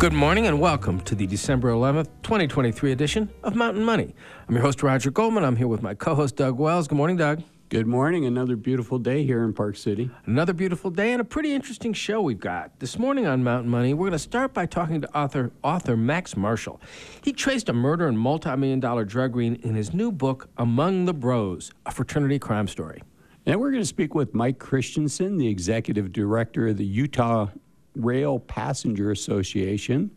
Good morning and welcome to the December 11th, 2023 edition of Mountain Money. I'm your host, Roger Goldman. I'm here with my co-host, Doug Wells. Good morning, Doug. Good morning. Another beautiful day here in Park City. Another beautiful day and a pretty interesting show we've got. This morning on Mountain Money, we're going to start by talking to author Max Marshall. He traced a murder and multi-million-dollar drug ring in his new book, Among the Bros: A Fraternity Crime Story. And we're going to speak with Mike Christensen, the executive director of the Utah Rail Passenger Association,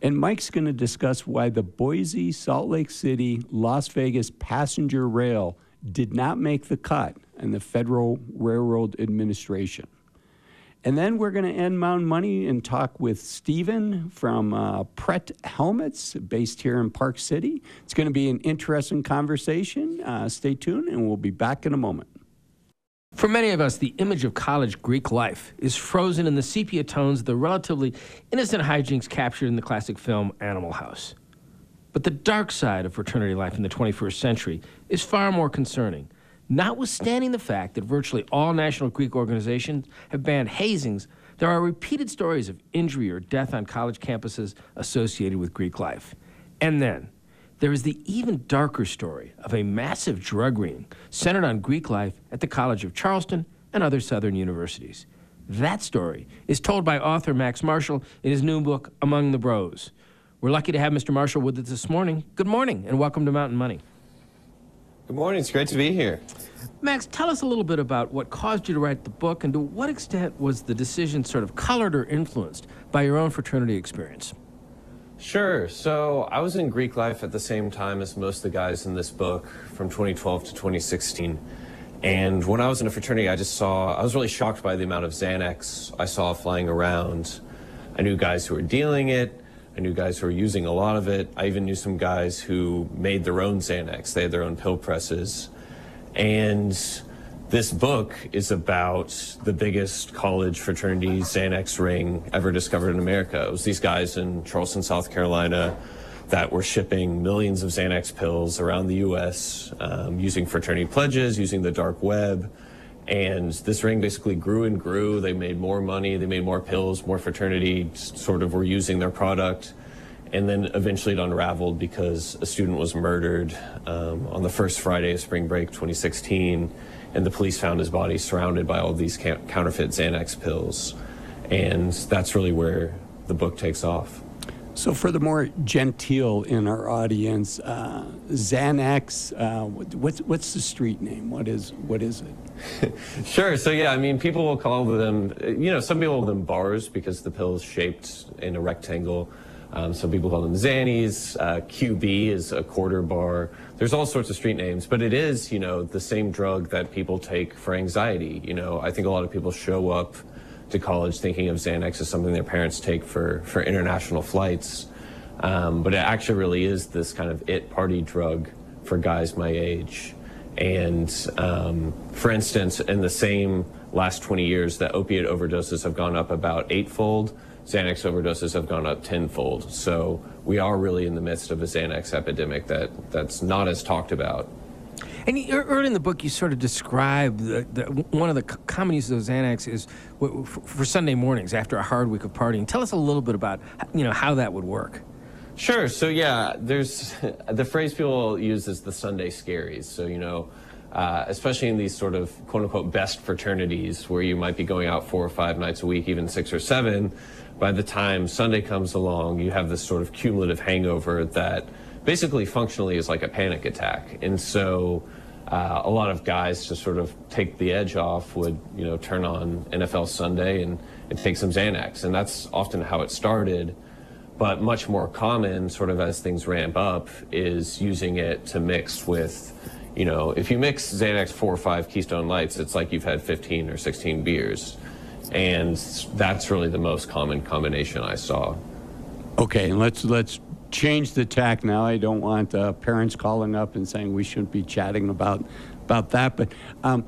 and Mike's going to discuss why the Boise, Salt Lake City, Las Vegas passenger rail did not make the cut in the Federal Railroad Administration. And then we're going to end Mountain Money and talk with Steven from Pret Helmets, based here in Park City. It's going to be an interesting conversation. Stay tuned, and we'll be back in a moment. For many of us, the image of college Greek life is frozen in the sepia tones of the relatively innocent hijinks captured in the classic film Animal House. But the dark side of fraternity life in the 21st century is far more concerning, notwithstanding the fact that virtually all national Greek organizations have banned hazings. There are repeated stories of injury or death on college campuses associated with Greek life. And then there is the even darker story of a massive drug ring centered on Greek life at the College of Charleston and other southern universities. That story is told by author Max Marshall in his new book, Among the Bros. We're lucky to have Mr. Marshall with us this morning. Good morning, and welcome to Mountain Money. Good morning. It's great to be here. Max, tell us a little bit about what caused you to write the book, and to what extent was the decision sort of colored or influenced by your own fraternity experience? Sure. So I was in Greek life at the same time as most of the guys in this book from 2012 to 2016. And when I was in a fraternity, I was really shocked by the amount of Xanax I saw flying around. I knew guys who were dealing it. I knew guys who were using a lot of it. I even knew some guys who made their own Xanax. They had their own pill presses. And this book is about the biggest college fraternity Xanax ring ever discovered in America. It was these guys in Charleston, South Carolina, that were shipping millions of Xanax pills around the U.S., using fraternity pledges, using the dark web. And this ring basically grew and grew. They made more money, they made more pills, more fraternities sort of were using their product. And then eventually it unraveled because a student was murdered on the first Friday of spring break 2016. And the police found his body surrounded by all these counterfeit Xanax pills. And that's really where the book takes off. So for the more genteel in our audience, Xanax, what's the street name? What is it? Sure. So, yeah, I mean, people will call them, some people call them bars because the pill is shaped in a rectangle. Some people call them Xannies. QB is a quarter bar. There's all sorts of street names, but it is, the same drug that people take for anxiety. I think a lot of people show up to college thinking of Xanax as something their parents take for international flights. But it actually really is this kind of it party drug for guys my age. And for instance, in the same last 20 years, the opiate overdoses have gone up about 8-fold. Xanax overdoses have gone up 10-fold. So we are really in the midst of a Xanax epidemic that's not as talked about. And early in the book, you sort of describe one of the common uses of Xanax is for Sunday mornings after a hard week of partying. Tell us a little bit about how that would work. Sure. So yeah, there's the phrase people use is the Sunday scaries. So especially in these sort of quote unquote best fraternities where you might be going out 4 or 5 nights a week, even 6 or 7. By the time Sunday comes along, you have this sort of cumulative hangover that basically functionally is like a panic attack. And so a lot of guys, to sort of take the edge off, would turn on NFL Sunday and take some Xanax. And that's often how it started. But much more common, sort of as things ramp up, is using it to mix with, if you mix Xanax 4 or 5 Keystone Lights, it's like you've had 15 or 16 beers. And that's really the most common combination I saw. Okay, and let's change the tack now. I don't want parents calling up and saying we shouldn't be chatting about that. But well,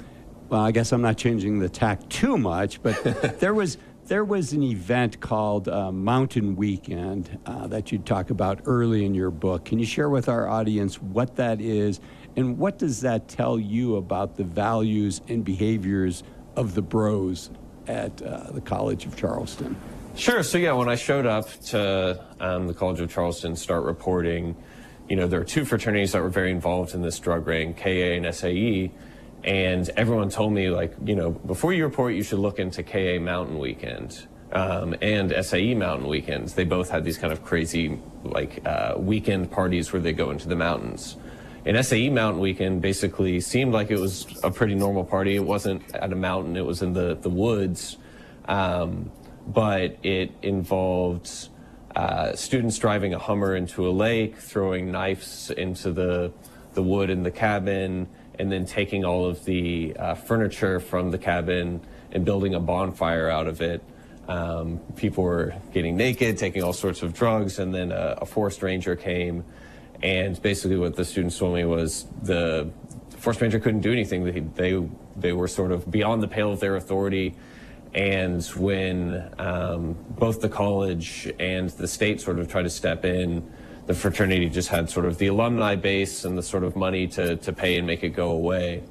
I guess I'm not changing the tack too much. But there was an event called Mountain Weekend that you talk about early in your book. Can you share with our audience what that is, and what does that tell you about the values and behaviors of the bros at the College of Charleston? Sure. So yeah, when I showed up to the College of Charleston, start reporting, you know, there are two fraternities that were very involved in this drug ring, KA and SAE, and everyone told me, like, you know, before you report, you should look into KA Mountain Weekend and SAE Mountain Weekends. They both had these kind of crazy, like, weekend parties where they go into the mountains. And SAE Mountain Weekend basically seemed like it was a pretty normal party. It wasn't at a mountain, it was in the woods. But it involved students driving a Hummer into a lake, throwing knives into the wood in the cabin, and then taking all of the furniture from the cabin and building a bonfire out of it. People were getting naked, taking all sorts of drugs, and then a forest ranger came, and basically what the students told me was the forest ranger couldn't do anything. They were sort of beyond the pale of their authority. And when both the college and the state sort of tried to step in, the fraternity just had sort of the alumni base and the sort of money to pay and make it go away.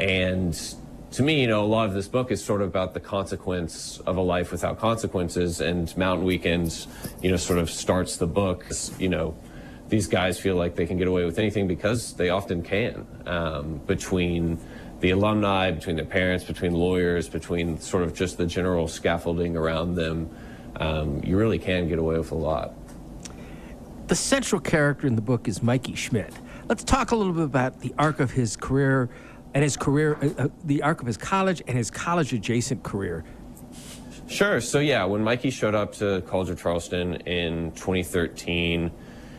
And to me, you know, a lot of this book is sort of about the consequence of a life without consequences, and Mountain Weekends, you know, sort of starts the book. You know, these guys feel like they can get away with anything because they often can, between the alumni, between their parents, between lawyers, between sort of just the general scaffolding around them. You really can get away with a lot. The central character in the book is Mikey Schmidt. Let's talk a little bit about the arc of his career and his career, the arc of his college and his college-adjacent career. Sure. So yeah, when Mikey showed up to College of Charleston in 2013,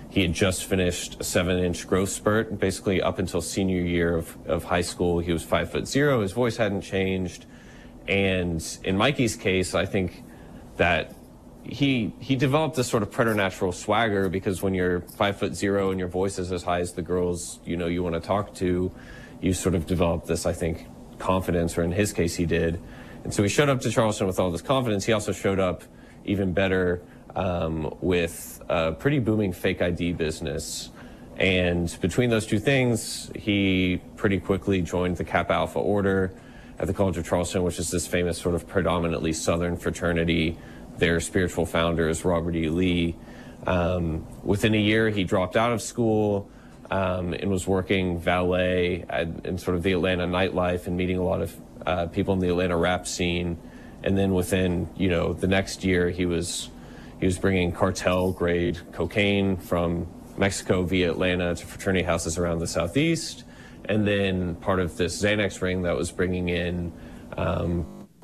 he had just finished a 7-inch growth spurt. Basically, up until senior year of high school, he was 5'0". His voice hadn't changed. And in Mikey's case, I think that he developed this sort of preternatural swagger, because when you're 5'0" and your voice is as high as the girls, you know, you want to talk to, you sort of develop this, I think, confidence, or in his case, he did. And so he showed up to Charleston with all this confidence. He also showed up even better with a pretty booming fake ID business. And between those two things, he pretty quickly joined the Kappa Alpha Order at the College of Charleston, which is this famous sort of predominantly Southern fraternity. Their spiritual founder is Robert E. Lee. Within a year, he dropped out of school and was working valet in sort of the Atlanta nightlife and meeting a lot of people in the Atlanta rap scene. And then within, you know, the next year, he was bringing cartel-grade cocaine from Mexico via Atlanta to fraternity houses around the Southeast, and then part of this Xanax ring that was bringing in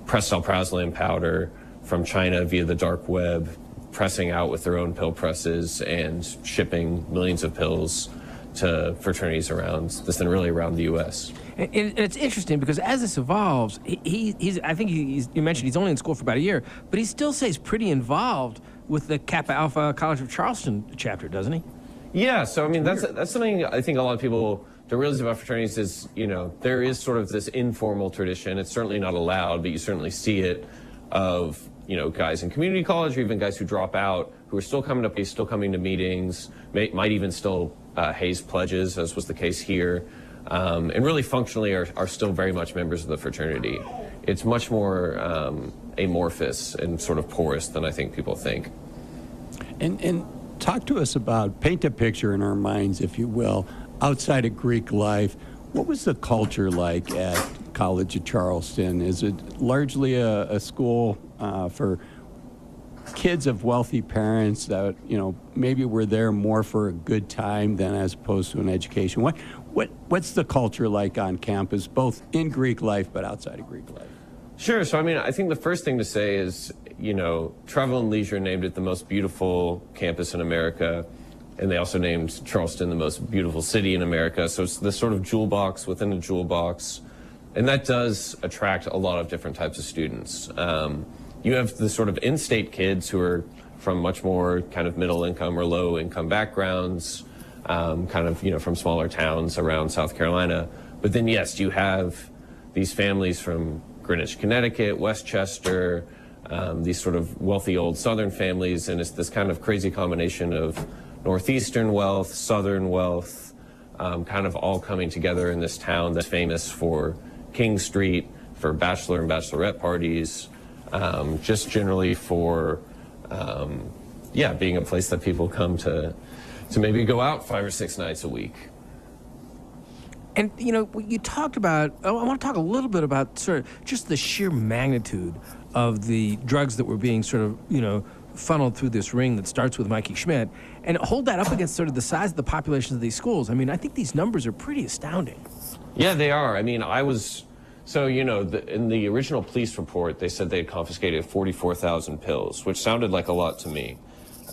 pressed alprazolam powder from China via the dark web, pressing out with their own pill presses and shipping millions of pills to fraternities around this and really around the U.S. And it's interesting because as this evolves, you mentioned he's only in school for about a year, but he still stays pretty involved with the Kappa Alpha College of Charleston chapter, doesn't he? Yeah, so I mean, that's something I think a lot of people don't realize about fraternities is, you know, there is sort of this informal tradition. It's certainly not allowed, but you certainly see it of, you know, guys in community college or even guys who drop out who are still coming to meetings, might even still haze pledges, as was the case here, and really functionally are still very much members of the fraternity. It's much more amorphous and sort of porous than I think people think. And talk to us about, paint a picture in our minds, if you will, outside of Greek life. What was the culture like at College of Charleston? Is it largely a school for kids of wealthy parents that, you know, maybe were there more for a good time than as opposed to an education? What's the culture like on campus, both in Greek life but outside of Greek life? Sure. So, I mean, I think the first thing to say is, you know, Travel and Leisure named it the most beautiful campus in America, and they also named Charleston the most beautiful city in America. So it's this sort of jewel box within a jewel box, and that does attract a lot of different types of students. You have the sort of in-state kids who are from much more kind of middle-income or low-income backgrounds, kind of, you know, from smaller towns around South Carolina. But then, yes, you have these families from Greenwich, Connecticut, Westchester, these sort of wealthy old Southern families, and it's this kind of crazy combination of Northeastern wealth, Southern wealth, kind of all coming together in this town that's famous for King Street, for bachelor and bachelorette parties, just generally for yeah, being a place that people come to maybe go out 5 or 6 nights a week. And, you know, you talked about, I want to talk a little bit about sort of just the sheer magnitude of the drugs that were being sort of, you know, funneled through this ring that starts with Mikey Schmidt, and hold that up against sort of the size of the populations of these schools. I mean, I think these numbers are pretty astounding. Yeah, they are. I mean, I was, so, you know, in the original police report, they said they had confiscated 44,000 pills, which sounded like a lot to me.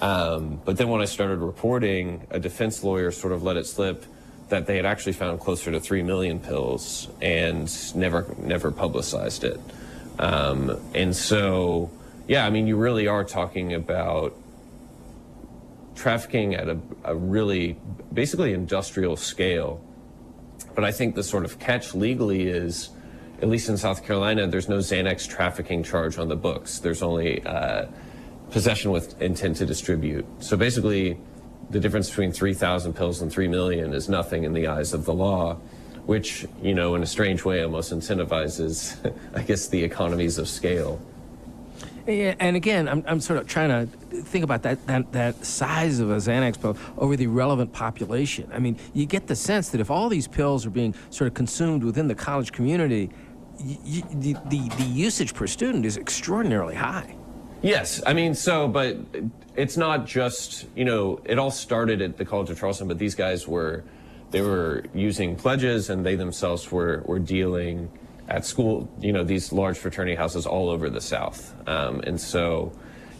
But then when I started reporting, a defense lawyer sort of let it slip that they had actually found closer to 3 million pills and never publicized it. And so, yeah, I mean, you really are talking about trafficking at a really basically industrial scale. But I think the sort of catch legally is, at least in South Carolina, there's no Xanax trafficking charge on the books. There's only possession with intent to distribute. So basically, the difference between 3,000 pills and 3 million is nothing in the eyes of the law, which, you know, in a strange way almost incentivizes, I guess, the economies of scale. Yeah, and again, I'm sort of trying to think about that size of a Xanax pill over the relevant population. I mean, you get the sense that if all these pills are being sort of consumed within the college community, the usage per student is extraordinarily high. Yes, I mean, so, but it's not just, you know, it all started at the College of Charleston, but these guys were using pledges, and they themselves were dealing at school, you know, these large fraternity houses all over the South. And so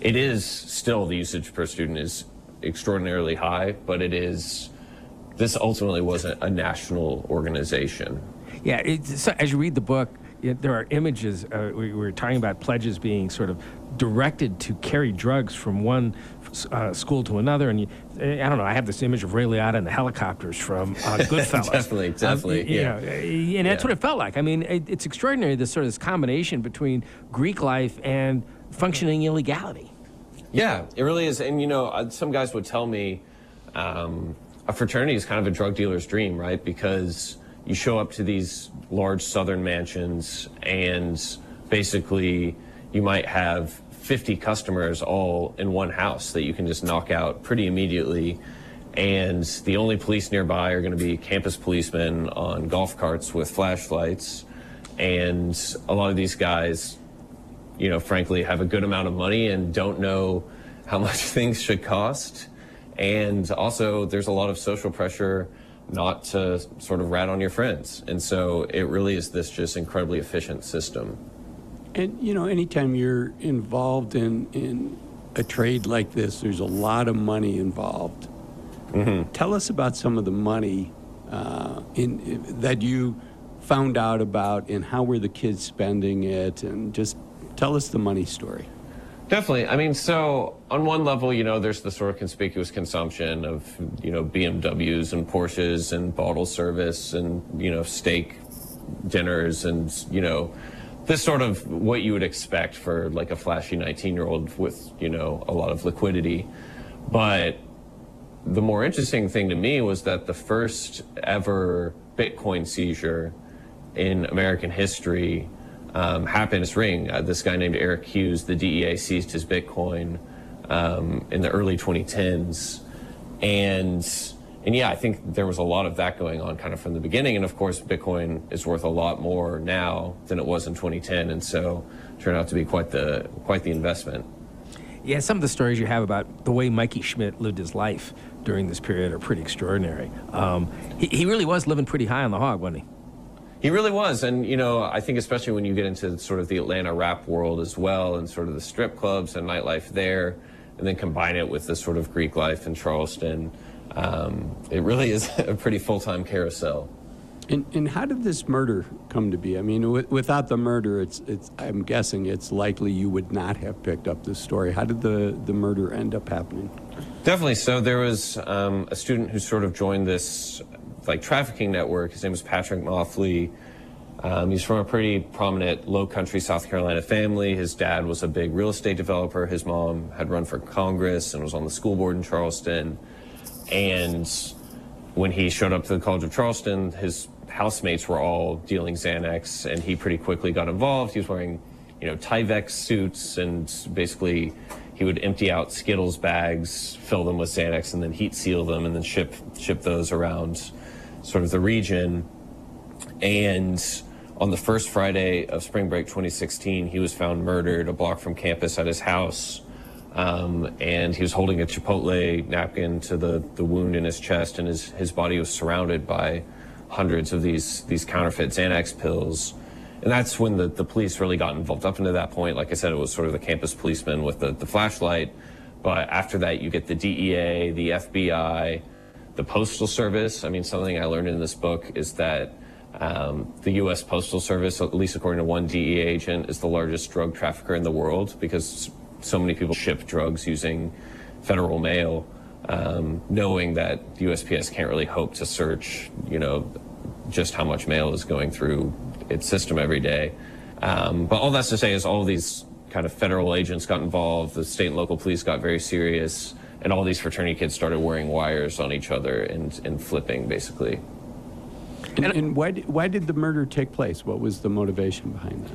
it is still, the usage per student is extraordinarily high, but it is, this ultimately wasn't a national organization. Yeah, so as you read the book, there are images, we were talking about pledges being sort of directed to carry drugs from one school to another, and I don't know, I have this image of Ray Liotta and the helicopters from Goodfellas. definitely, yeah. You know, and that's what it felt like. I mean, it's extraordinary, this sort of this combination between Greek life and functioning illegality. Yeah, it really is. And, you know, some guys would tell me a fraternity is kind of a drug dealer's dream, right? Because you show up to these large southern mansions, and basically you might have 50 customers all in one house that you can just knock out pretty immediately, and the only police nearby are going to be campus policemen on golf carts with flashlights. And a lot of these guys, you know, frankly have a good amount of money and don't know how much things should cost. And also there's a lot of social pressure not to sort of rat on your friends, and so it really is this just incredibly efficient system. And, you know, anytime you're involved in a trade like this, there's a lot of money involved. Mm-hmm. Tell us about some of the money that you found out about, and how were the kids spending it, and just tell us the money story. Definitely. I mean, so on one level, you know, there's the sort of conspicuous consumption of, you know, BMWs and Porsches and bottle service and, you know, steak dinners and, you know, this sort of what you would expect for like a flashy 19-year-old with, you know, a lot of liquidity. But the more interesting thing to me was that the first ever Bitcoin seizure in American history happened at Ring. This guy named Eric Hughes, the DEA seized his Bitcoin in the early 2010s. And yeah, I think there was a lot of that going on kind of from the beginning. And of course, Bitcoin is worth a lot more now than it was in 2010. And so it turned out to be quite the investment. Yeah, some of the stories you have about the way Mikey Schmidt lived his life during this period are pretty extraordinary. He really was living pretty high on the hog, wasn't he? He really was. And, you know, I think especially when you get into sort of the Atlanta rap world as well, and sort of the strip clubs and nightlife there, and then combine it with the sort of Greek life in Charleston, it really is a pretty full-time carousel. And how did this murder come to be? I mean, without the murder, I'm guessing it's likely you would not have picked up this story. How did the murder end up happening? Definitely. So there was a student who sort of joined this like trafficking network. His name was Patrick Moffly. He's from a pretty prominent low country South Carolina family. His dad was a big real estate developer. His mom had run for Congress and was on the school board in Charleston. And when he showed up to the College of Charleston, his housemates were all dealing Xanax, and he pretty quickly got involved. He was wearing, you know, Tyvek suits, and basically He would empty out Skittles bags, fill them with Xanax, and then heat seal them, and then ship those around sort of the region. And on the first Friday of spring break 2016, he was found murdered a block from campus at his house. And he was holding a Chipotle napkin to the wound in his chest, and his body was surrounded by hundreds of these counterfeit Xanax pills. And that's when the police really got involved. Up until that point, like I said, it was sort of the campus policeman with the flashlight. But after that, you get the DEA, the FBI, the Postal Service. I mean, something I learned in this book is that the U.S. Postal Service, at least according to one DEA agent, is the largest drug trafficker in the world, because so many people ship drugs using federal mail, knowing that USPS can't really hope to search, you know, just how much mail is going through its system every day. But all that's to say is all these kind of federal agents got involved, the state and local police got very serious, and all these fraternity kids started wearing wires on each other and flipping, basically. And why did the murder take place? What was the motivation behind that?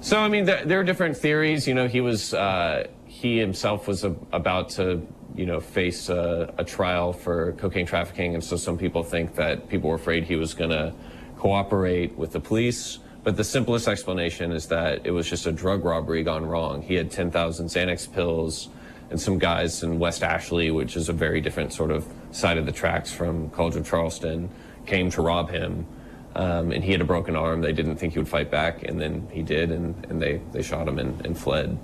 So, I mean, there are different theories. You know, he himself was about to, you know, face a trial for cocaine trafficking. And so some people think that people were afraid he was going to cooperate with the police. But the simplest explanation is that it was just a drug robbery gone wrong. He had 10,000 Xanax pills and some guys in West Ashley, which is a very different sort of side of the tracks from College of Charleston, came to rob him. And he had a broken arm. They didn't think he would fight back, and then he did, and they shot him and fled.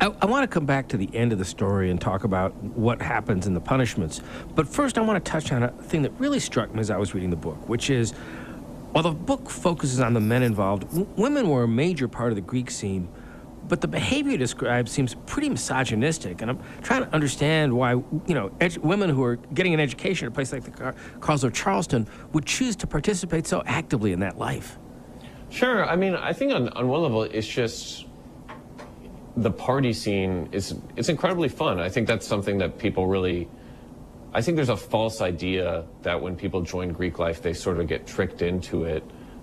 I want to come back to the end of the story and talk about what happens in the punishments. But first, I want to touch on a thing that really struck me as I was reading the book, which is, while the book focuses on the men involved, women were a major part of the Greek scene, but the behavior described seems pretty misogynistic, and I'm trying to understand why, you know, women who are getting an education at a place like the College of Charleston would choose to participate so actively in that life. Sure, I mean, I think on one level, it's just the party scene it's incredibly fun. I think that's something that people really, I think there's a false idea that when people join Greek life, they sort of get tricked into it.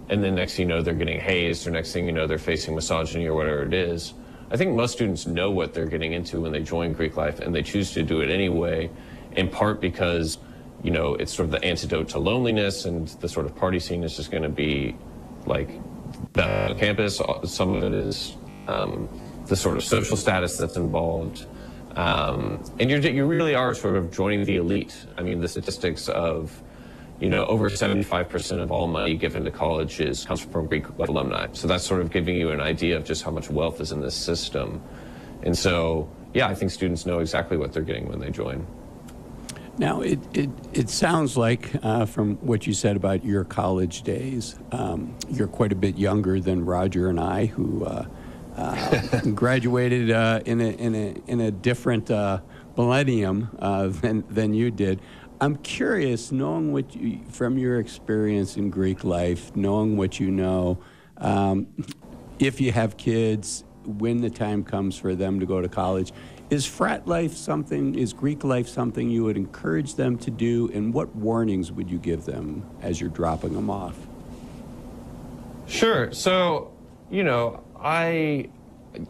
And then next thing you know, they're getting hazed, or next thing you know, they're facing misogyny or whatever it is. I think most students know what they're getting into when they join Greek life, and they choose to do it anyway, in part because, you know, it's sort of the antidote to loneliness, and the sort of party scene is just going to be, like, the campus. Some of it is the sort of social status that's involved. And you really are sort of joining the elite. I mean, the statistics of, you know, over 75% of all money given to colleges comes from Greek alumni. So that's sort of giving you an idea of just how much wealth is in this system. And so, yeah, I think students know exactly what they're getting when they join. Now, it sounds like, from what you said about your college days, you're quite a bit younger than Roger and I, who graduated in a different millennium than you did. I'm curious, knowing what you, from your experience in Greek life, knowing what you know, if you have kids, when the time comes for them to go to college, is frat life something, is Greek life something you would encourage them to do, and what warnings would you give them as you're dropping them off? Sure, so, you know,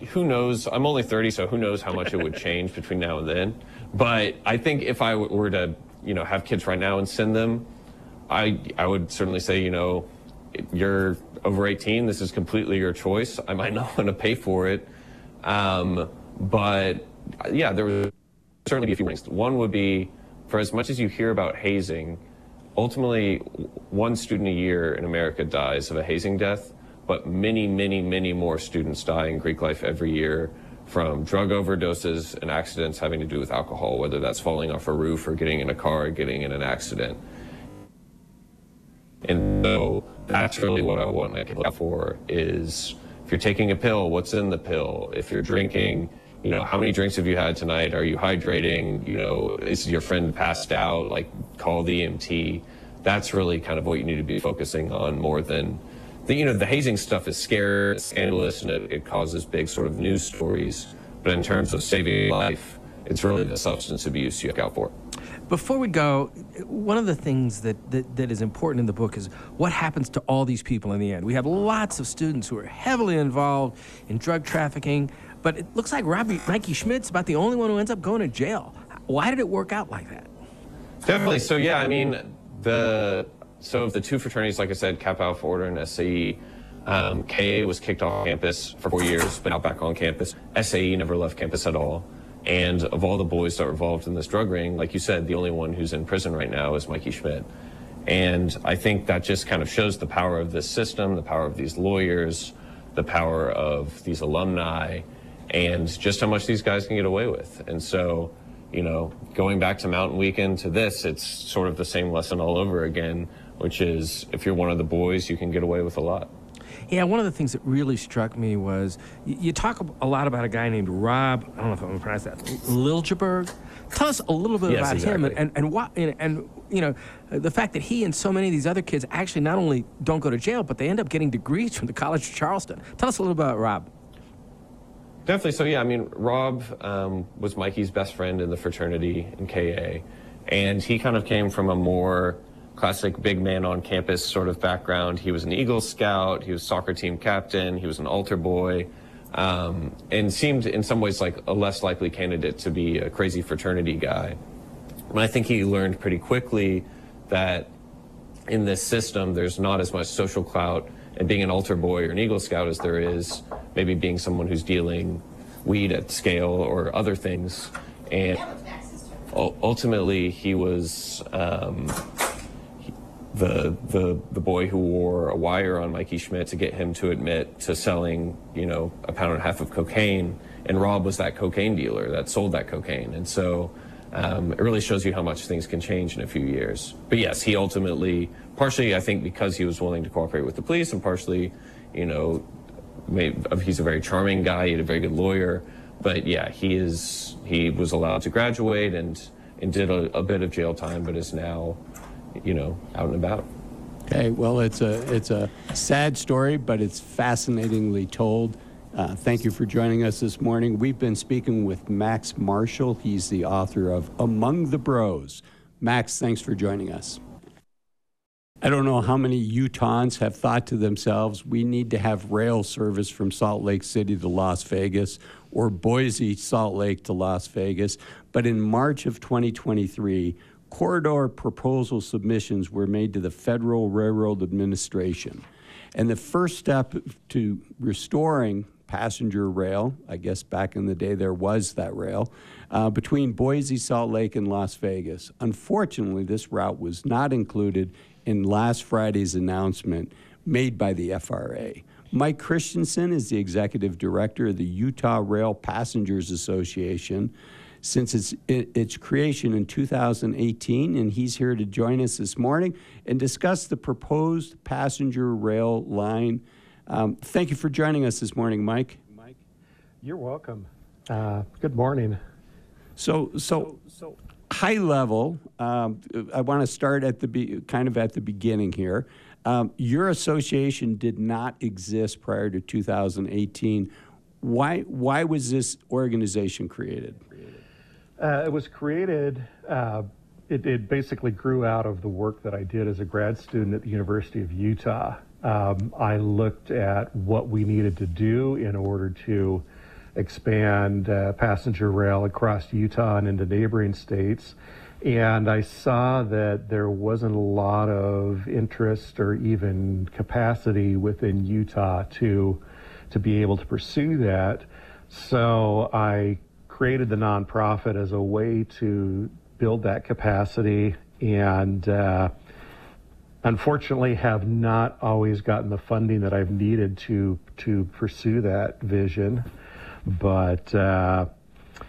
who knows, I'm only 30, so who knows how much it would change between now and then, but I think if I were to, you know, have kids right now and send them, I would certainly say, you know, you're over 18, this is completely your choice. I might not want to pay for it. But yeah, there would certainly be a few things. One would be, for as much as you hear about hazing, ultimately one student a year in America dies of a hazing death, but many, many, many more students die in Greek life every year from drug overdoses and accidents having to do with alcohol, whether that's falling off a roof or getting in a car or getting in an accident. And so that's really what I want to look out for is, if you're taking a pill, what's in the pill? If you're drinking, you know, how many drinks have you had tonight? Are you hydrating? You know, is your friend passed out? Like, call the EMT. That's really kind of what you need to be focusing on more than you know, the hazing stuff is scary, scandalous, and it causes big sort of news stories. But in terms of saving life, it's really the substance abuse you look out for. Before we go, one of the things that is important in the book is what happens to all these people in the end. We have lots of students who are heavily involved in drug trafficking, But it looks like Mikey Schmidt's about the only one who ends up going to jail. Why did it work out like that? Definitely. So, yeah, I mean, of the two fraternities, like I said, Kappa Alpha Order and SAE, KA was kicked off campus for 4 years, but now back on campus. SAE never left campus at all. And of all the boys that were involved in this drug ring, like you said, the only one who's in prison right now is Mikey Schmidt. And I think that just kind of shows the power of this system, the power of these lawyers, the power of these alumni, and just how much these guys can get away with. And so, you know, going back to Mountain Weekend to this, it's sort of the same lesson all over again, which is if you're one of the boys, you can get away with a lot. Yeah, one of the things that really struck me was you talk a lot about a guy named Rob, I don't know if I'm going to pronounce that, Liljeberg. Tell us a little bit about him and you know, the fact that he and so many of these other kids actually not only don't go to jail, but they end up getting degrees from the College of Charleston. Tell us a little about Rob. Definitely. So, yeah, I mean, Rob was Mikey's best friend in the fraternity in KA, and he kind of came from a more classic big man on campus sort of background. He was an Eagle Scout, he was soccer team captain, he was an altar boy, and seemed in some ways like a less likely candidate to be a crazy fraternity guy. And I think he learned pretty quickly that in this system, there's not as much social clout and being an altar boy or an Eagle Scout as there is maybe being someone who's dealing weed at scale or other things. And ultimately, he was the boy who wore a wire on Mikey Schmidt to get him to admit to selling, you know, a pound and a half of cocaine. And Rob was that cocaine dealer that sold that cocaine. And so it really shows you how much things can change in a few years. But yes, he ultimately, partially I think because he was willing to cooperate with the police, and partially, you know, he's a very charming guy, he had a very good lawyer. But yeah, he was allowed to graduate and did a bit of jail time, but is now, you know, out and about. Okay, well, it's a sad story, but it's fascinatingly told. Thank you for joining us this morning. We've been speaking with Max Marshall. He's the author of Among the Bros. Max, thanks for joining us. I don't know how many Utahns have thought to themselves, we need to have rail service from Salt Lake City to Las Vegas, or Boise, Salt Lake to Las Vegas. But in March of 2023, corridor proposal submissions were made to the Federal Railroad Administration. And the first step to restoring passenger rail, I guess back in the day there was that rail, between Boise, Salt Lake, and Las Vegas. Unfortunately, this route was not included in last Friday's announcement made by the FRA. Mike Christensen is the executive director of the Utah Rail Passengers Association since its creation in 2018, and he's here to join us this morning and discuss the proposed passenger rail line. Thank you for joining us this morning, Mike. Mike, you're welcome. Good morning. So high level, I want to start at kind of at the beginning here. Your association did not exist prior to 2018. Why was this organization created? It was created, it basically grew out of the work that I did as a grad student at the University of Utah. I looked at what we needed to do in order to expand passenger rail across Utah and into neighboring states. And I saw that there wasn't a lot of interest or even capacity within Utah to be able to pursue that. So I created the nonprofit as a way to build that capacity, and unfortunately have not always gotten the funding that I've needed to pursue that vision. But yeah,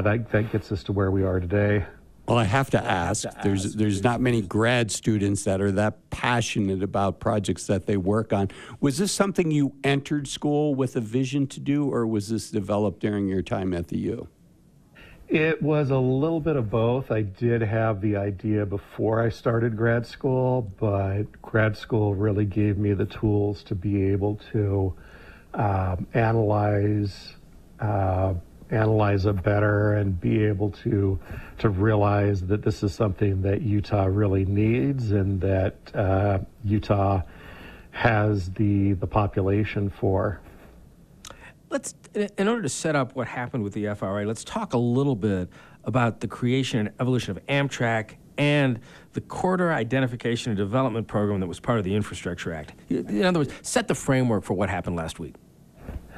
that gets us to where we are today. Well, I have to ask, there's not many grad students that are that passionate about projects that they work on. Was this something you entered school with a vision to do, or was this developed during your time at the U? It was a little bit of both. I did have the idea before I started grad school, but grad school really gave me the tools to be able to analyze it better and be able to realize that this is something that Utah really needs, and that Utah has the population for. Let's, in order to set up what happened with the FRA, let's talk a little bit about the creation and evolution of Amtrak and the Corridor Identification and Development Program that was part of the Infrastructure Act. In other words, set the framework for what happened last week.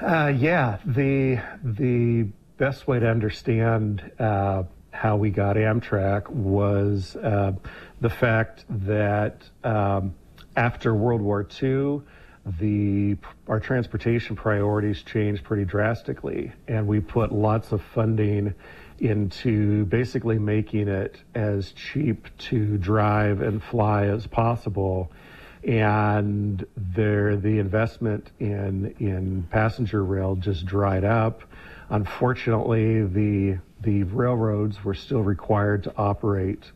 The best way to understand how we got Amtrak was the fact that after World War II, our transportation priorities changed pretty drastically, and we put lots of funding into basically making it as cheap to drive and fly as possible. And the investment in passenger rail just dried up. Unfortunately, the railroads were still required to operate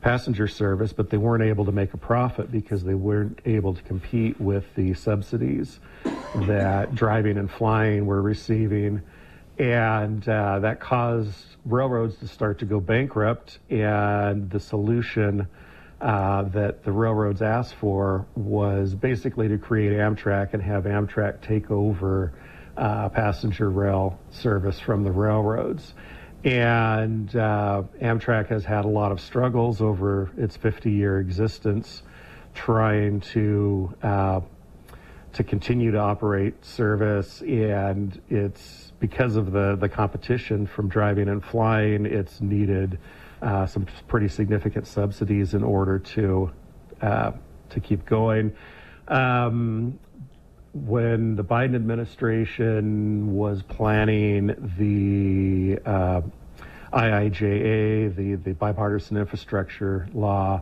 passenger service, but they weren't able to make a profit because they weren't able to compete with the subsidies that driving and flying were receiving. And that caused railroads to start to go bankrupt, and the solution that the railroads asked for was basically to create Amtrak and have Amtrak take over passenger rail service from the railroads. And Amtrak has had a lot of struggles over its 50-year existence trying to continue to operate service, and it's because of the competition from driving and flying, it's needed some pretty significant subsidies in order to keep going. When the Biden administration was planning the IIJA, the bipartisan infrastructure law,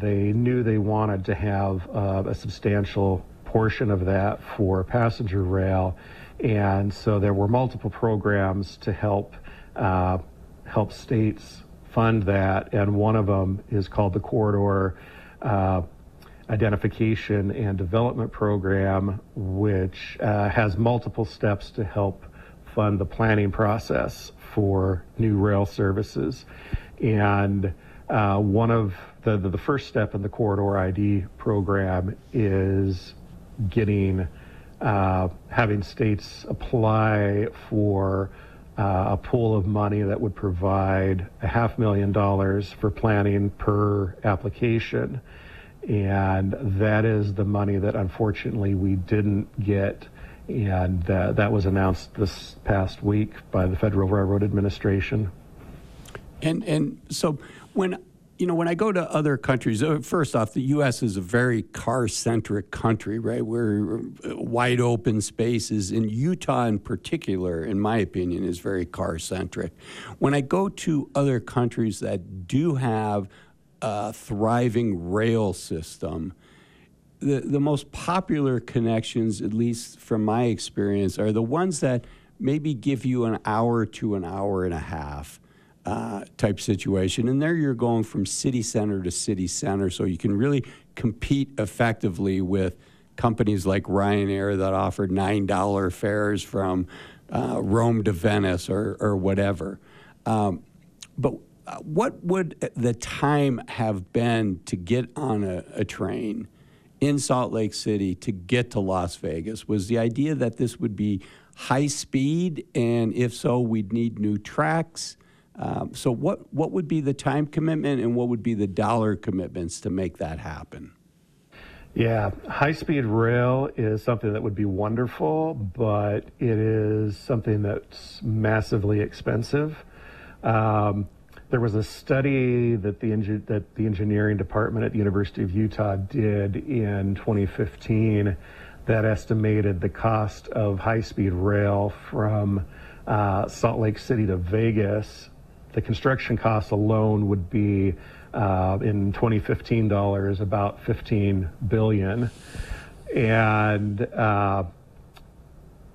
they knew they wanted to have a substantial portion of that for passenger rail, and so there were multiple programs to help states fund that, and one of them is called the Corridor Identification and Development Program, which has multiple steps to help fund the planning process for new rail services. And one of the first step in the Corridor ID program is having states apply for a pool of money that would provide $500,000 for planning per application. And that is the money that unfortunately we didn't get, and that was announced this past week by the Federal Railroad Administration. And so when I go to other countries, first off, the U.S. is a very car-centric country, right? We're wide open spaces. In Utah in particular, in my opinion, is very car-centric. When I go to other countries that do have a thriving rail system, the most popular connections, at least from my experience, are the ones that maybe give you an hour to an hour and a half type situation. And there you're going from city center to city center, so you can really compete effectively with companies like Ryanair that offered $9 fares from Rome to Venice or whatever. But what would the time have been to get on a train in Salt Lake City to get to Las Vegas? Was the idea that this would be high speed, and if so, we'd need new tracks? So what would be the time commitment, and what would be the dollar commitments to make that happen? Yeah, high-speed rail is something that would be wonderful, but it is something that's massively expensive. There was a study that the engineering department at the University of Utah did in 2015 that estimated the cost of high-speed rail from Salt Lake City to Vegas. The construction costs alone would be, in 2015 dollars, about $15 billion. And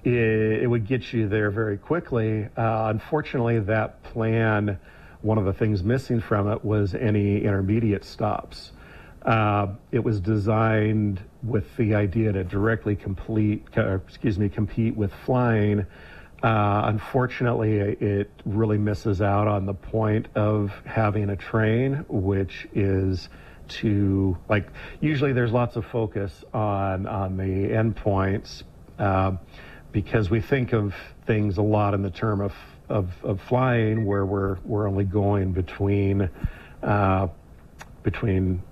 it would get you there very quickly. Unfortunately, that plan, one of the things missing from it was any intermediate stops. It was designed with the idea to directly compete with flying. Unfortunately, it really misses out on the point of having a train, which is to, like, usually there's lots of focus on the endpoints. because we think of things a lot in the term of flying, where we're only going between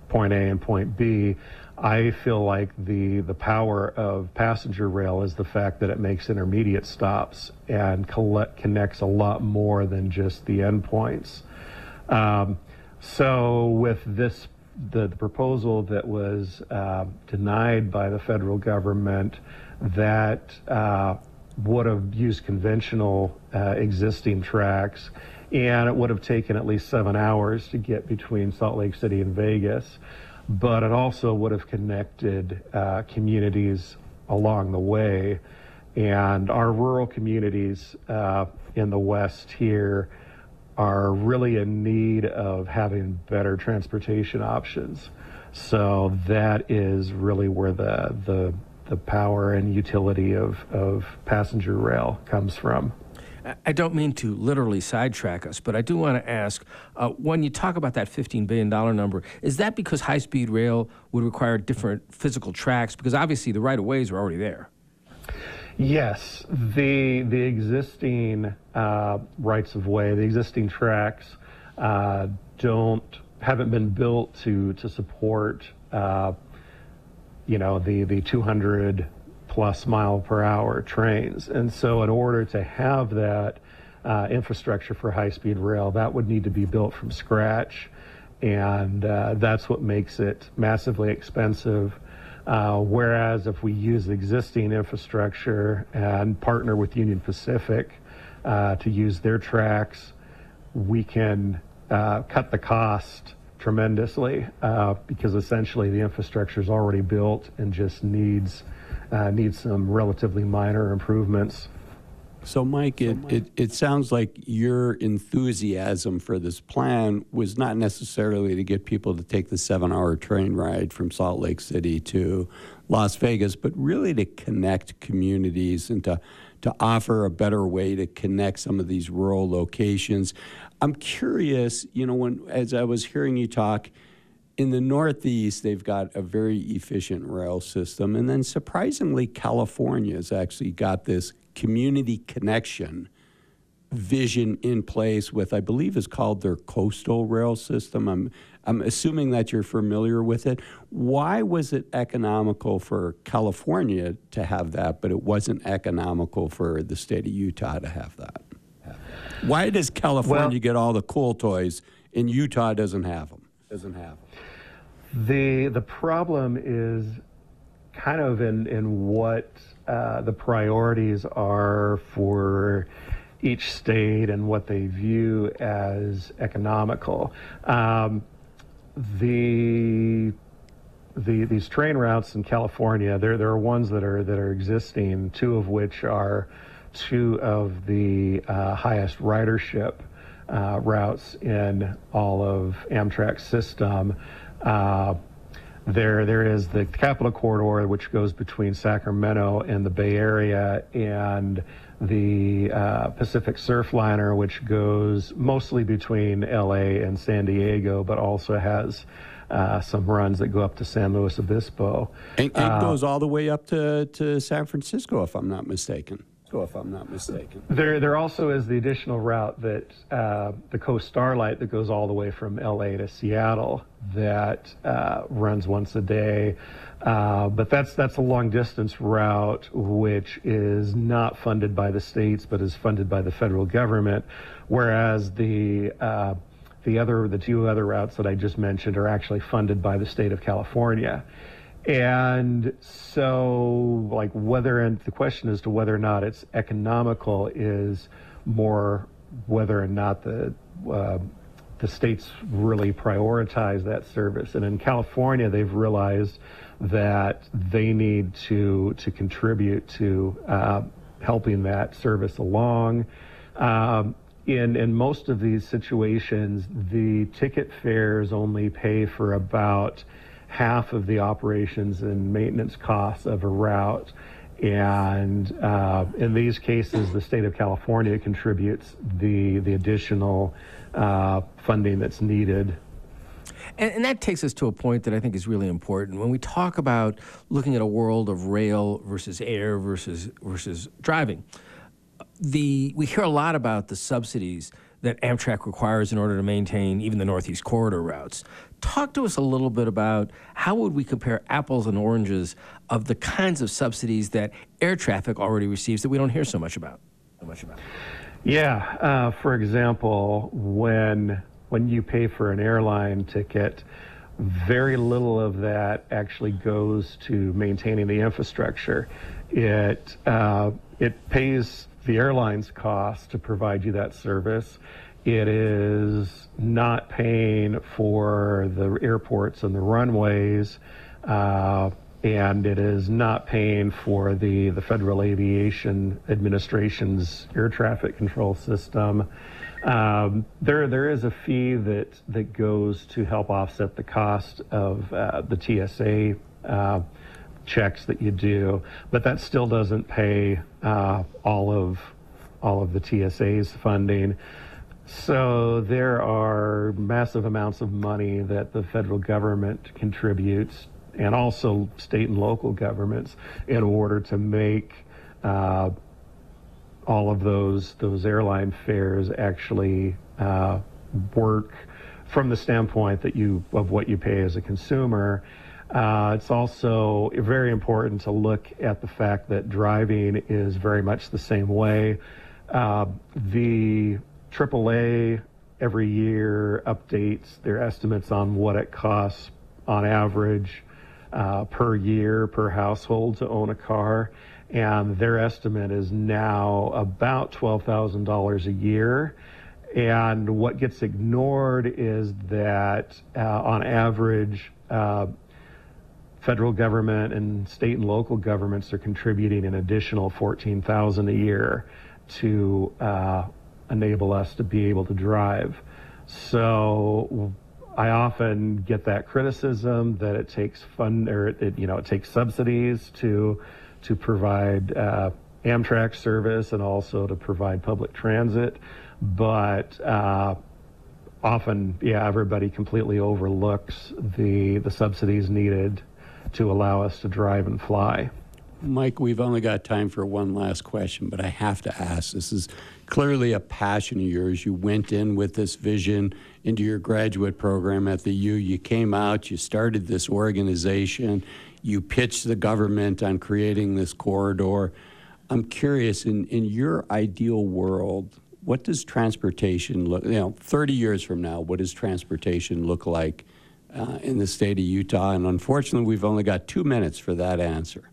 point A and point B. I feel like the power of passenger rail is the fact that it makes intermediate stops and connects a lot more than just the endpoints. So with this, the proposal that was denied by the federal government that would have used conventional existing tracks, and it would have taken at least 7 hours to get between Salt Lake City and Vegas, but it also would have connected communities along the way. And our rural communities in the West here are really in need of having better transportation options. So that is really where the power and utility of passenger rail comes from. I don't mean to literally sidetrack us, but I do want to ask, when you talk about that $15 billion number, is that because high-speed rail would require different physical tracks? Because obviously the right-of-ways are already there. Yes. The existing rights-of-way, the existing tracks haven't been built to support the 200-plus mile-per-hour trains. And so in order to have that infrastructure for high-speed rail, that would need to be built from scratch. And that's what makes it massively expensive. Whereas if we use existing infrastructure and partner with Union Pacific to use their tracks, we can cut the cost tremendously, because essentially the infrastructure is already built and just needs some relatively minor improvements. So Mike, it sounds like your enthusiasm for this plan was not necessarily to get people to take the 7-hour train ride from Salt Lake City to Las Vegas, but really to connect communities and to offer a better way to connect some of these rural locations. I'm curious, as I was hearing you talk, in the Northeast, they've got a very efficient rail system. And then surprisingly, California has actually got this community connection vision in place with, I believe is called their coastal rail system. I'm assuming that you're familiar with it. Why was it economical for California to have that, but it wasn't economical for the state of Utah to have that? Why does California get all the cool toys and Utah doesn't have them? The problem is kind of in what the priorities are for each state and what they view as economical. These train routes in California, there are ones that are existing, two of which are two of the highest ridership routes in all of Amtrak's system. There is the Capital Corridor, which goes between Sacramento and the Bay Area, and the Pacific Surfliner, which goes mostly between LA and San Diego, but also has some runs that go up to San Luis Obispo. And it goes all the way up to San Francisco, if I'm not mistaken. There also is the additional route that the Coast Starlight, that goes all the way from LA to Seattle, that runs once a day. But that's a long distance route, which is not funded by the states, but is funded by the federal government. Whereas the two other routes that I just mentioned are actually funded by the state of California. And so, the question as to whether or not it's economical is more whether or not the states really prioritize that service. And in California, they've realized that they need to contribute to helping that service along. In most of these situations, the ticket fares only pay for about half of the operations and maintenance costs of a route, and in these cases the state of California contributes the additional funding that's needed. And that takes us to a point that I think is really important. When we talk about looking at a world of rail versus air versus driving, we hear a lot about the subsidies that Amtrak requires in order to maintain even the Northeast Corridor routes. Talk to us a little bit about how would we compare apples and oranges of the kinds of subsidies that air traffic already receives that we don't hear so much about. Yeah, for example, when you pay for an airline ticket, very little of that actually goes to maintaining the infrastructure. It pays the airline's cost to provide you that service. It is not paying for the airports and the runways, and it is not paying for the Federal Aviation Administration's air traffic control system. There is a fee that goes to help offset the cost of the TSA checks that you do, but that still doesn't pay all of the TSA's funding. So there are massive amounts of money that the federal government contributes, and also state and local governments, in order to make all of those airline fares actually work from the standpoint of what you pay as a consumer. It's also very important to look at the fact that driving is very much the same way. The AAA every year updates their estimates on what it costs on average per year, per household, to own a car, and their estimate is now about $12,000 a year. And what gets ignored is that on average, federal government and state and local governments are contributing an additional $14,000 a year to enable us to be able to drive. So I often get that criticism that it takes it takes subsidies to provide Amtrak service and also to provide public transit, but often, yeah, everybody completely overlooks the subsidies needed to allow us to drive and fly. Mike, we've only got time for one last question, but I have to ask. This is clearly a passion of yours. You went in with this vision into your graduate program at the U. You came out, you started this organization, you pitched the government on creating this corridor. I'm curious, in your ideal world, what does transportation look, 30 years from now, what does transportation look like in the state of Utah? And unfortunately, we've only got 2 minutes for that answer.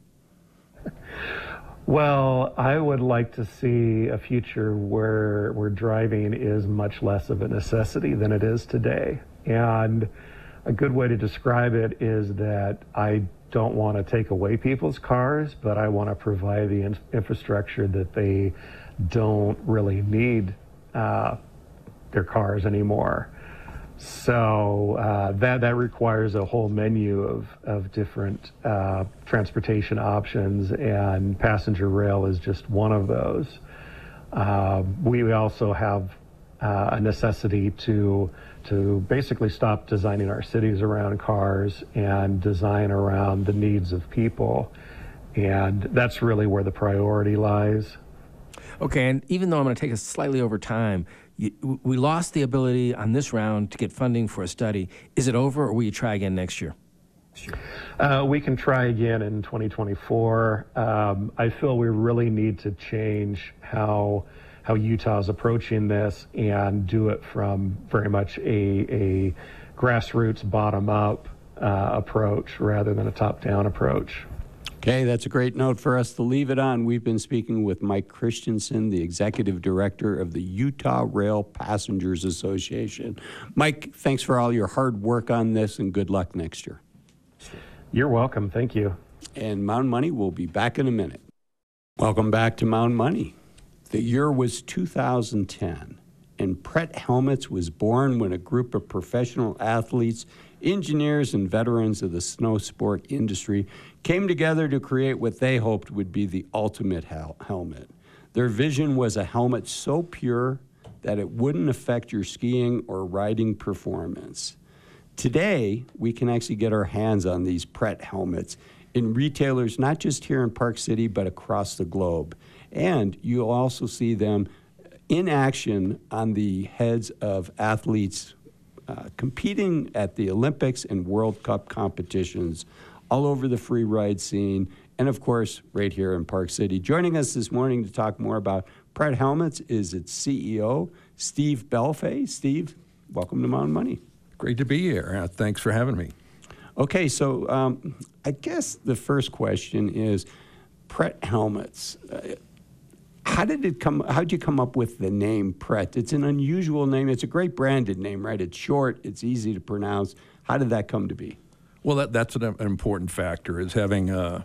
Well, I would like to see a future where driving is much less of a necessity than it is today. And a good way to describe it is that I don't want to take away people's cars, but I want to provide the infrastructure that they don't really need their cars anymore. So that requires a whole menu of different transportation options, and passenger rail is just one of those. We also have a necessity to basically stop designing our cities around cars and design around the needs of people, and that's really where the priority lies. Okay, and even though I'm going to take us slightly over time, we lost the ability on this round to get funding for a study. Is it over, or will you try again next year? We can try again in 2024. I feel we really need to change how Utah's approaching this, and do it from very much a grassroots, bottom-up approach rather than a top-down approach. Okay, that's a great note for us to leave it on. We've been speaking with Mike Christensen, the Executive Director of the Utah Rail Passengers Association. Mike, thanks for all your hard work on this, and good luck next year. You're welcome. Thank you. And Mound Money will be back in a minute. Welcome back to Mound Money. The year was 2010, and Pret Helmets was born when a group of professional athletes, engineers, and veterans of the snow sport industry came together to create what they hoped would be the ultimate helmet. Their vision was a helmet so pure that it wouldn't affect your skiing or riding performance. Today, we can actually get our hands on these Pret helmets in retailers, not just here in Park City, but across the globe. And you'll also see them in action on the heads of athletes competing at the Olympics and World Cup competitions all over the free ride scene, and of course, right here in Park City. Joining us this morning to talk more about Pret Helmets is its CEO, Steve Bellefeuille. Steve, welcome to Mountain Money. Great to be here. Thanks for having me. Okay, so I guess the first question is Pret Helmets. How'd you come up with the name Pret? It's an unusual name. It's a great branded name, right? It's short. It's easy to pronounce. How did that come to be? Well, that's an important factor, is having a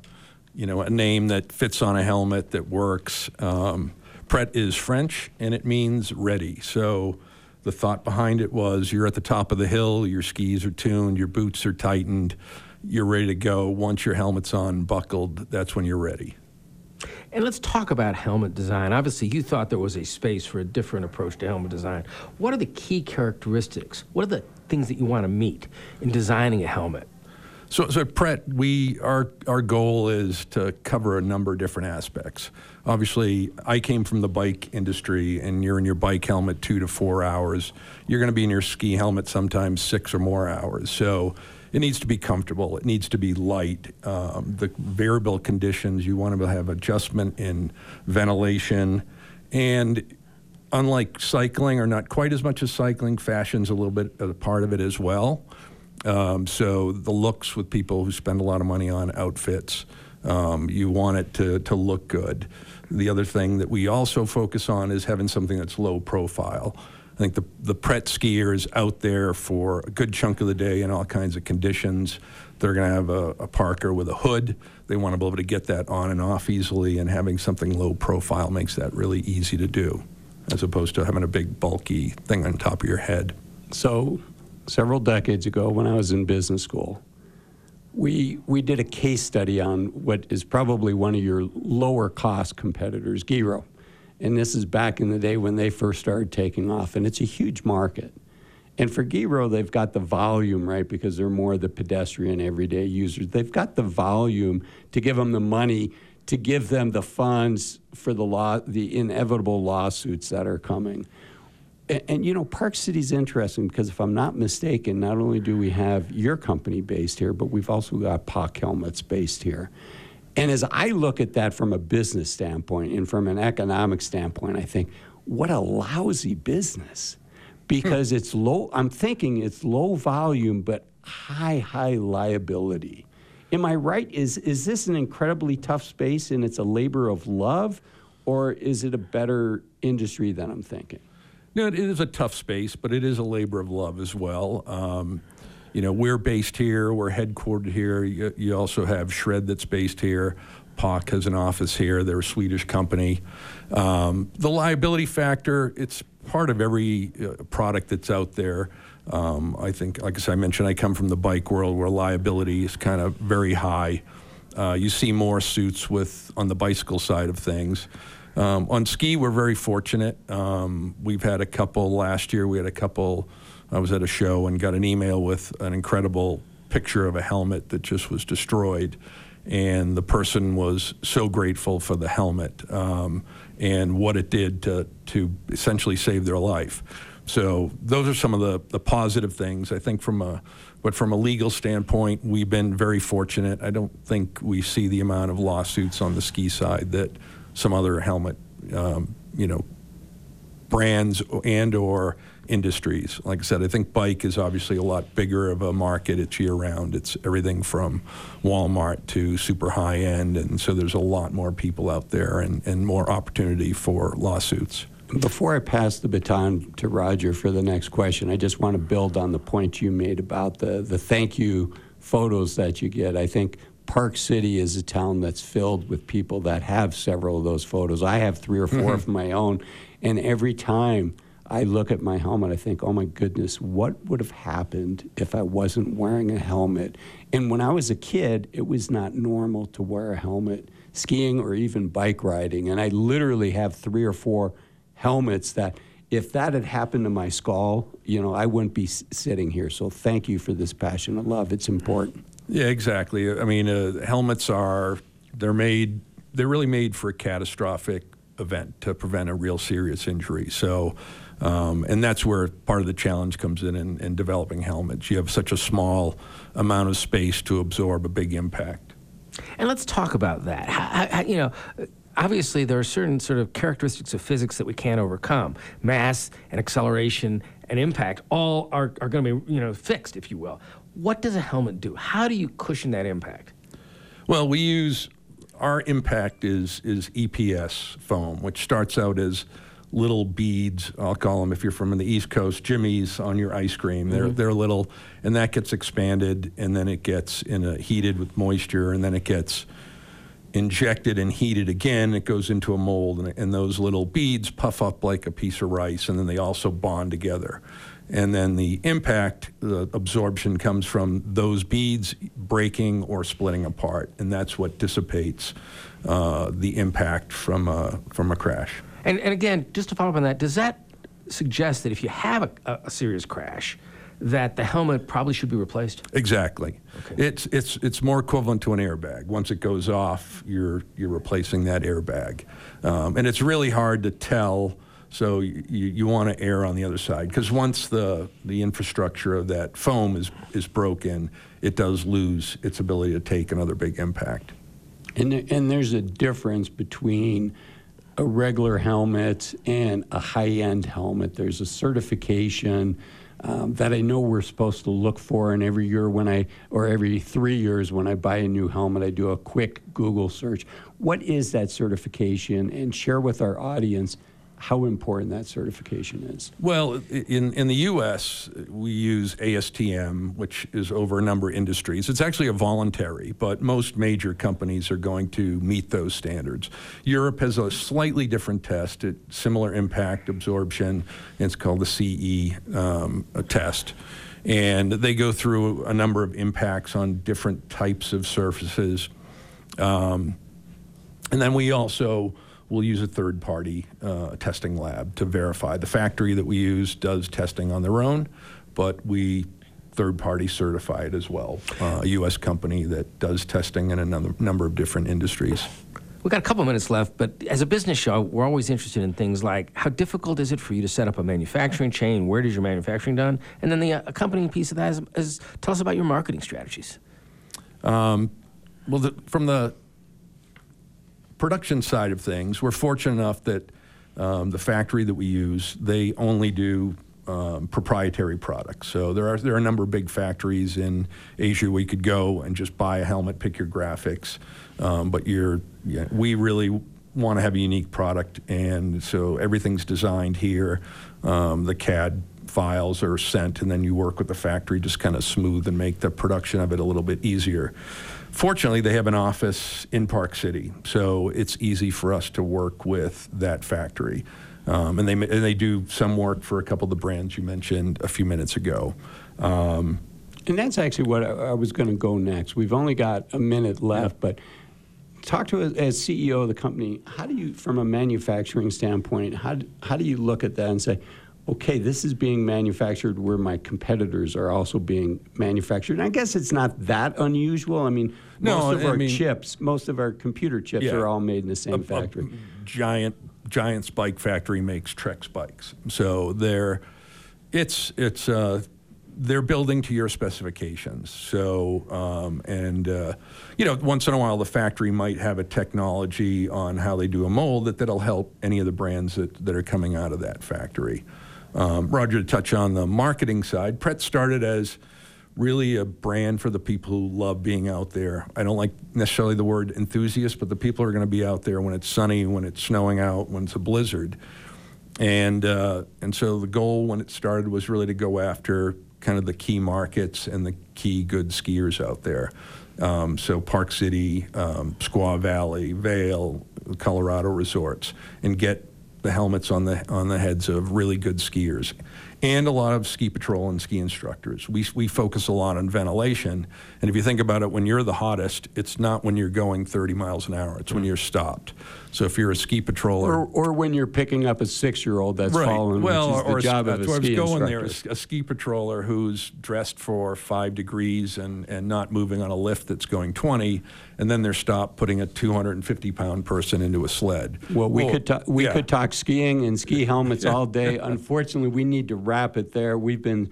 name that fits on a helmet that works. Pret is French, and it means ready. So the thought behind it was you're at the top of the hill, your skis are tuned, your boots are tightened, you're ready to go. Once your helmet's on, buckled, that's when you're ready. And let's talk about helmet design. Obviously, you thought there was a space for a different approach to helmet design. What are the key characteristics? What are the things that you want to meet in designing a helmet? So at Pret, our goal is to cover a number of different aspects. Obviously, I came from the bike industry, and you're in your bike helmet 2 to 4 hours. You're going to be in your ski helmet sometimes 6 or more hours. So it needs to be comfortable. It needs to be light. The variable conditions, you want to have adjustment in ventilation. And unlike cycling, or not quite as much as cycling, fashion's a little bit a part of it as well. So the looks with people who spend a lot of money on outfits, you want it to look good. The other thing that we also focus on is having something that's low profile. I think the Pret skier is out there for a good chunk of the day in all kinds of conditions. They're going to have a parker with a hood. They want to be able to get that on and off easily, and having something low profile makes that really easy to do, as opposed to having a big bulky thing on top of your head. So several decades ago, when I was in business school, we did a case study on what is probably one of your lower cost competitors, Giro. And this is back in the day when they first started taking off, and it's a huge market. And for Giro, they've got the volume, right, because they're more the pedestrian everyday users. They've got the volume to give them the money, to give them the funds for the inevitable lawsuits that are coming. And, Park City's interesting because, if I'm not mistaken, not only do we have your company based here, but we've also got POC helmets based here. And as I look at that from a business standpoint and from an economic standpoint, I think, what a lousy business. Because it's low, I'm thinking it's low volume, but high liability. Am I right? Is this an incredibly tough space, and it's a labor of love, or is it a better industry than I'm thinking? No, it is a tough space, but it is a labor of love as well. We're based here. We're headquartered here. You also have Shred that's based here. POC has an office here. They're a Swedish company. The liability factor, it's part of every product that's out there. I think, like I mentioned, I come from the bike world where liability is kind of very high. You see more suits on the bicycle side of things. On ski, we're very fortunate. We've had a couple last year. We had a couple. I was at a show and got an email with an incredible picture of a helmet that just was destroyed, and the person was so grateful for the helmet and what it did to essentially save their life. So those are some of the positive things, I think, from a legal standpoint. We've been very fortunate. I don't think we see the amount of lawsuits on the ski side that some other helmet, brands and or industries. Like I said, I think bike is obviously a lot bigger of a market. It's year-round. It's everything from Walmart to super high-end, and so there's a lot more people out there and more opportunity for lawsuits. Before I pass the baton to Roger for the next question, I just want to build on the point you made about the thank you photos that you get. I think Park City is a town that's filled with people that have several of those photos. I have 3 or 4 of my own, and every time I look at my helmet, I think, oh my goodness, what would have happened if I wasn't wearing a helmet? And when I was a kid, it was not normal to wear a helmet skiing or even bike riding, and I literally have 3 or 4 helmets that If that had happened to my skull, you know, I wouldn't be sitting here. So thank you for this passionate love. It's important. Yeah, exactly. I mean, helmets are, they're really made for a catastrophic event to prevent a real serious injury. So, and that's where part of the challenge comes in developing helmets. You have such a small amount of space to absorb a big impact. And let's talk about that. How, you know, obviously, there are certain sort of characteristics of physics that we can't overcome. Mass and acceleration and impact all are going to be, you know, fixed, if you will. What does a helmet do? How do you cushion that impact? Well, we use, our impact is EPS foam, which starts out as little beads. I'll call them, if you're from the East Coast, jimmies on your ice cream. Mm-hmm. They're little, and that gets expanded, and then it gets heated with moisture, and then it gets injected and heated again. It goes into a mold, and those little beads puff up like a piece of rice, and then they also bond together. And then the impact, the absorption, comes from those beads breaking or splitting apart, and that's what dissipates the impact from a crash. And again, just to follow up on that, does that suggest that if you have a serious crash, that the helmet probably should be replaced? Exactly. Okay. It's more equivalent to an airbag. Once it goes off, you're replacing that airbag, and it's really hard to tell. So you want to err on the other side, because once the infrastructure of that foam is broken, it does lose its ability to take another big impact. And there's a difference between a regular helmet and a high-end helmet. There's a certification that I know we're supposed to look for, and every year every 3 years when I buy a new helmet, I do a quick Google search. What is that certification? And share with our audience how important that certification is. Well, in the U.S., we use ASTM, which is over a number of industries. It's actually a voluntary, but most major companies are going to meet those standards. Europe has a slightly different test, similar impact absorption. It's called the CE test. And they go through a number of impacts on different types of surfaces. And then we also we'll use a third-party testing lab to verify. The factory that we use does testing on their own, but we third-party certify it as well, a U.S. company that does testing in a number of different industries. We've got a couple minutes left, but as a business show, we're always interested in things like, how difficult is it for you to set up a manufacturing chain? Where is your manufacturing done? And then the accompanying piece of that is tell us about your marketing strategies. Well, from the production side of things, we're fortunate enough that the factory that we use, they only do proprietary products. So there are a number of big factories in Asia we could go and just buy a helmet, pick your graphics, but we really want to have a unique product, and so everything's designed here. The CAD files are sent, and then you work with the factory, just kind of smooth and make the production of it a little bit easier. Fortunately, they have an office in Park City, so it's easy for us to work with that factory. And they do some work for a couple of the brands you mentioned a few minutes ago. And that's actually what I was going to go next. We've only got a minute left, but talk to us as CEO of the company. How do you, from a manufacturing standpoint, how do you look at that and say, okay, this is being manufactured where my competitors are also being manufactured? And I guess it's not that unusual. I mean, most of our computer chips are all made in the same factory. Giant Spike factory makes Trex bikes. So they're building to your specifications. So, once in a while, the factory might have a technology on how they do a mold that'll help any of the brands that are coming out of that factory. Roger, to touch on the marketing side, Pret started as really a brand for the people who love being out there. I don't like necessarily the word enthusiast, but the people are going to be out there when it's sunny, when it's snowing out, when it's a blizzard. And so the goal when it started was really to go after kind of the key markets and the key good skiers out there. So Park City, Squaw Valley, Vail, Colorado resorts, and get the helmets on the heads of really good skiers. and a lot of ski patrol and ski instructors. We focus a lot on ventilation, and if you think about it, when you're the hottest, it's not when you're going 30 miles an hour, it's when you're stopped. So if you're a ski patroller... Or when you're picking up a 6-year-old that's following, which is the job of a ski instructor. A ski patroller who's dressed for 5 degrees and not moving on a lift that's going 20, and then they're stopped putting a 250-pound person into a sled. Well, we could talk skiing and ski helmets all day. Unfortunately, we need to wrap it there. We've been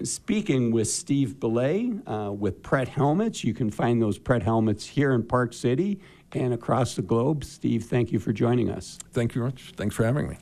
speaking with Steve Bellefeuille with Pret Helmets. You can find those Pret Helmets here in Park City and across the globe. Steve, thank you for joining us. Thank you very much. Thanks for having me.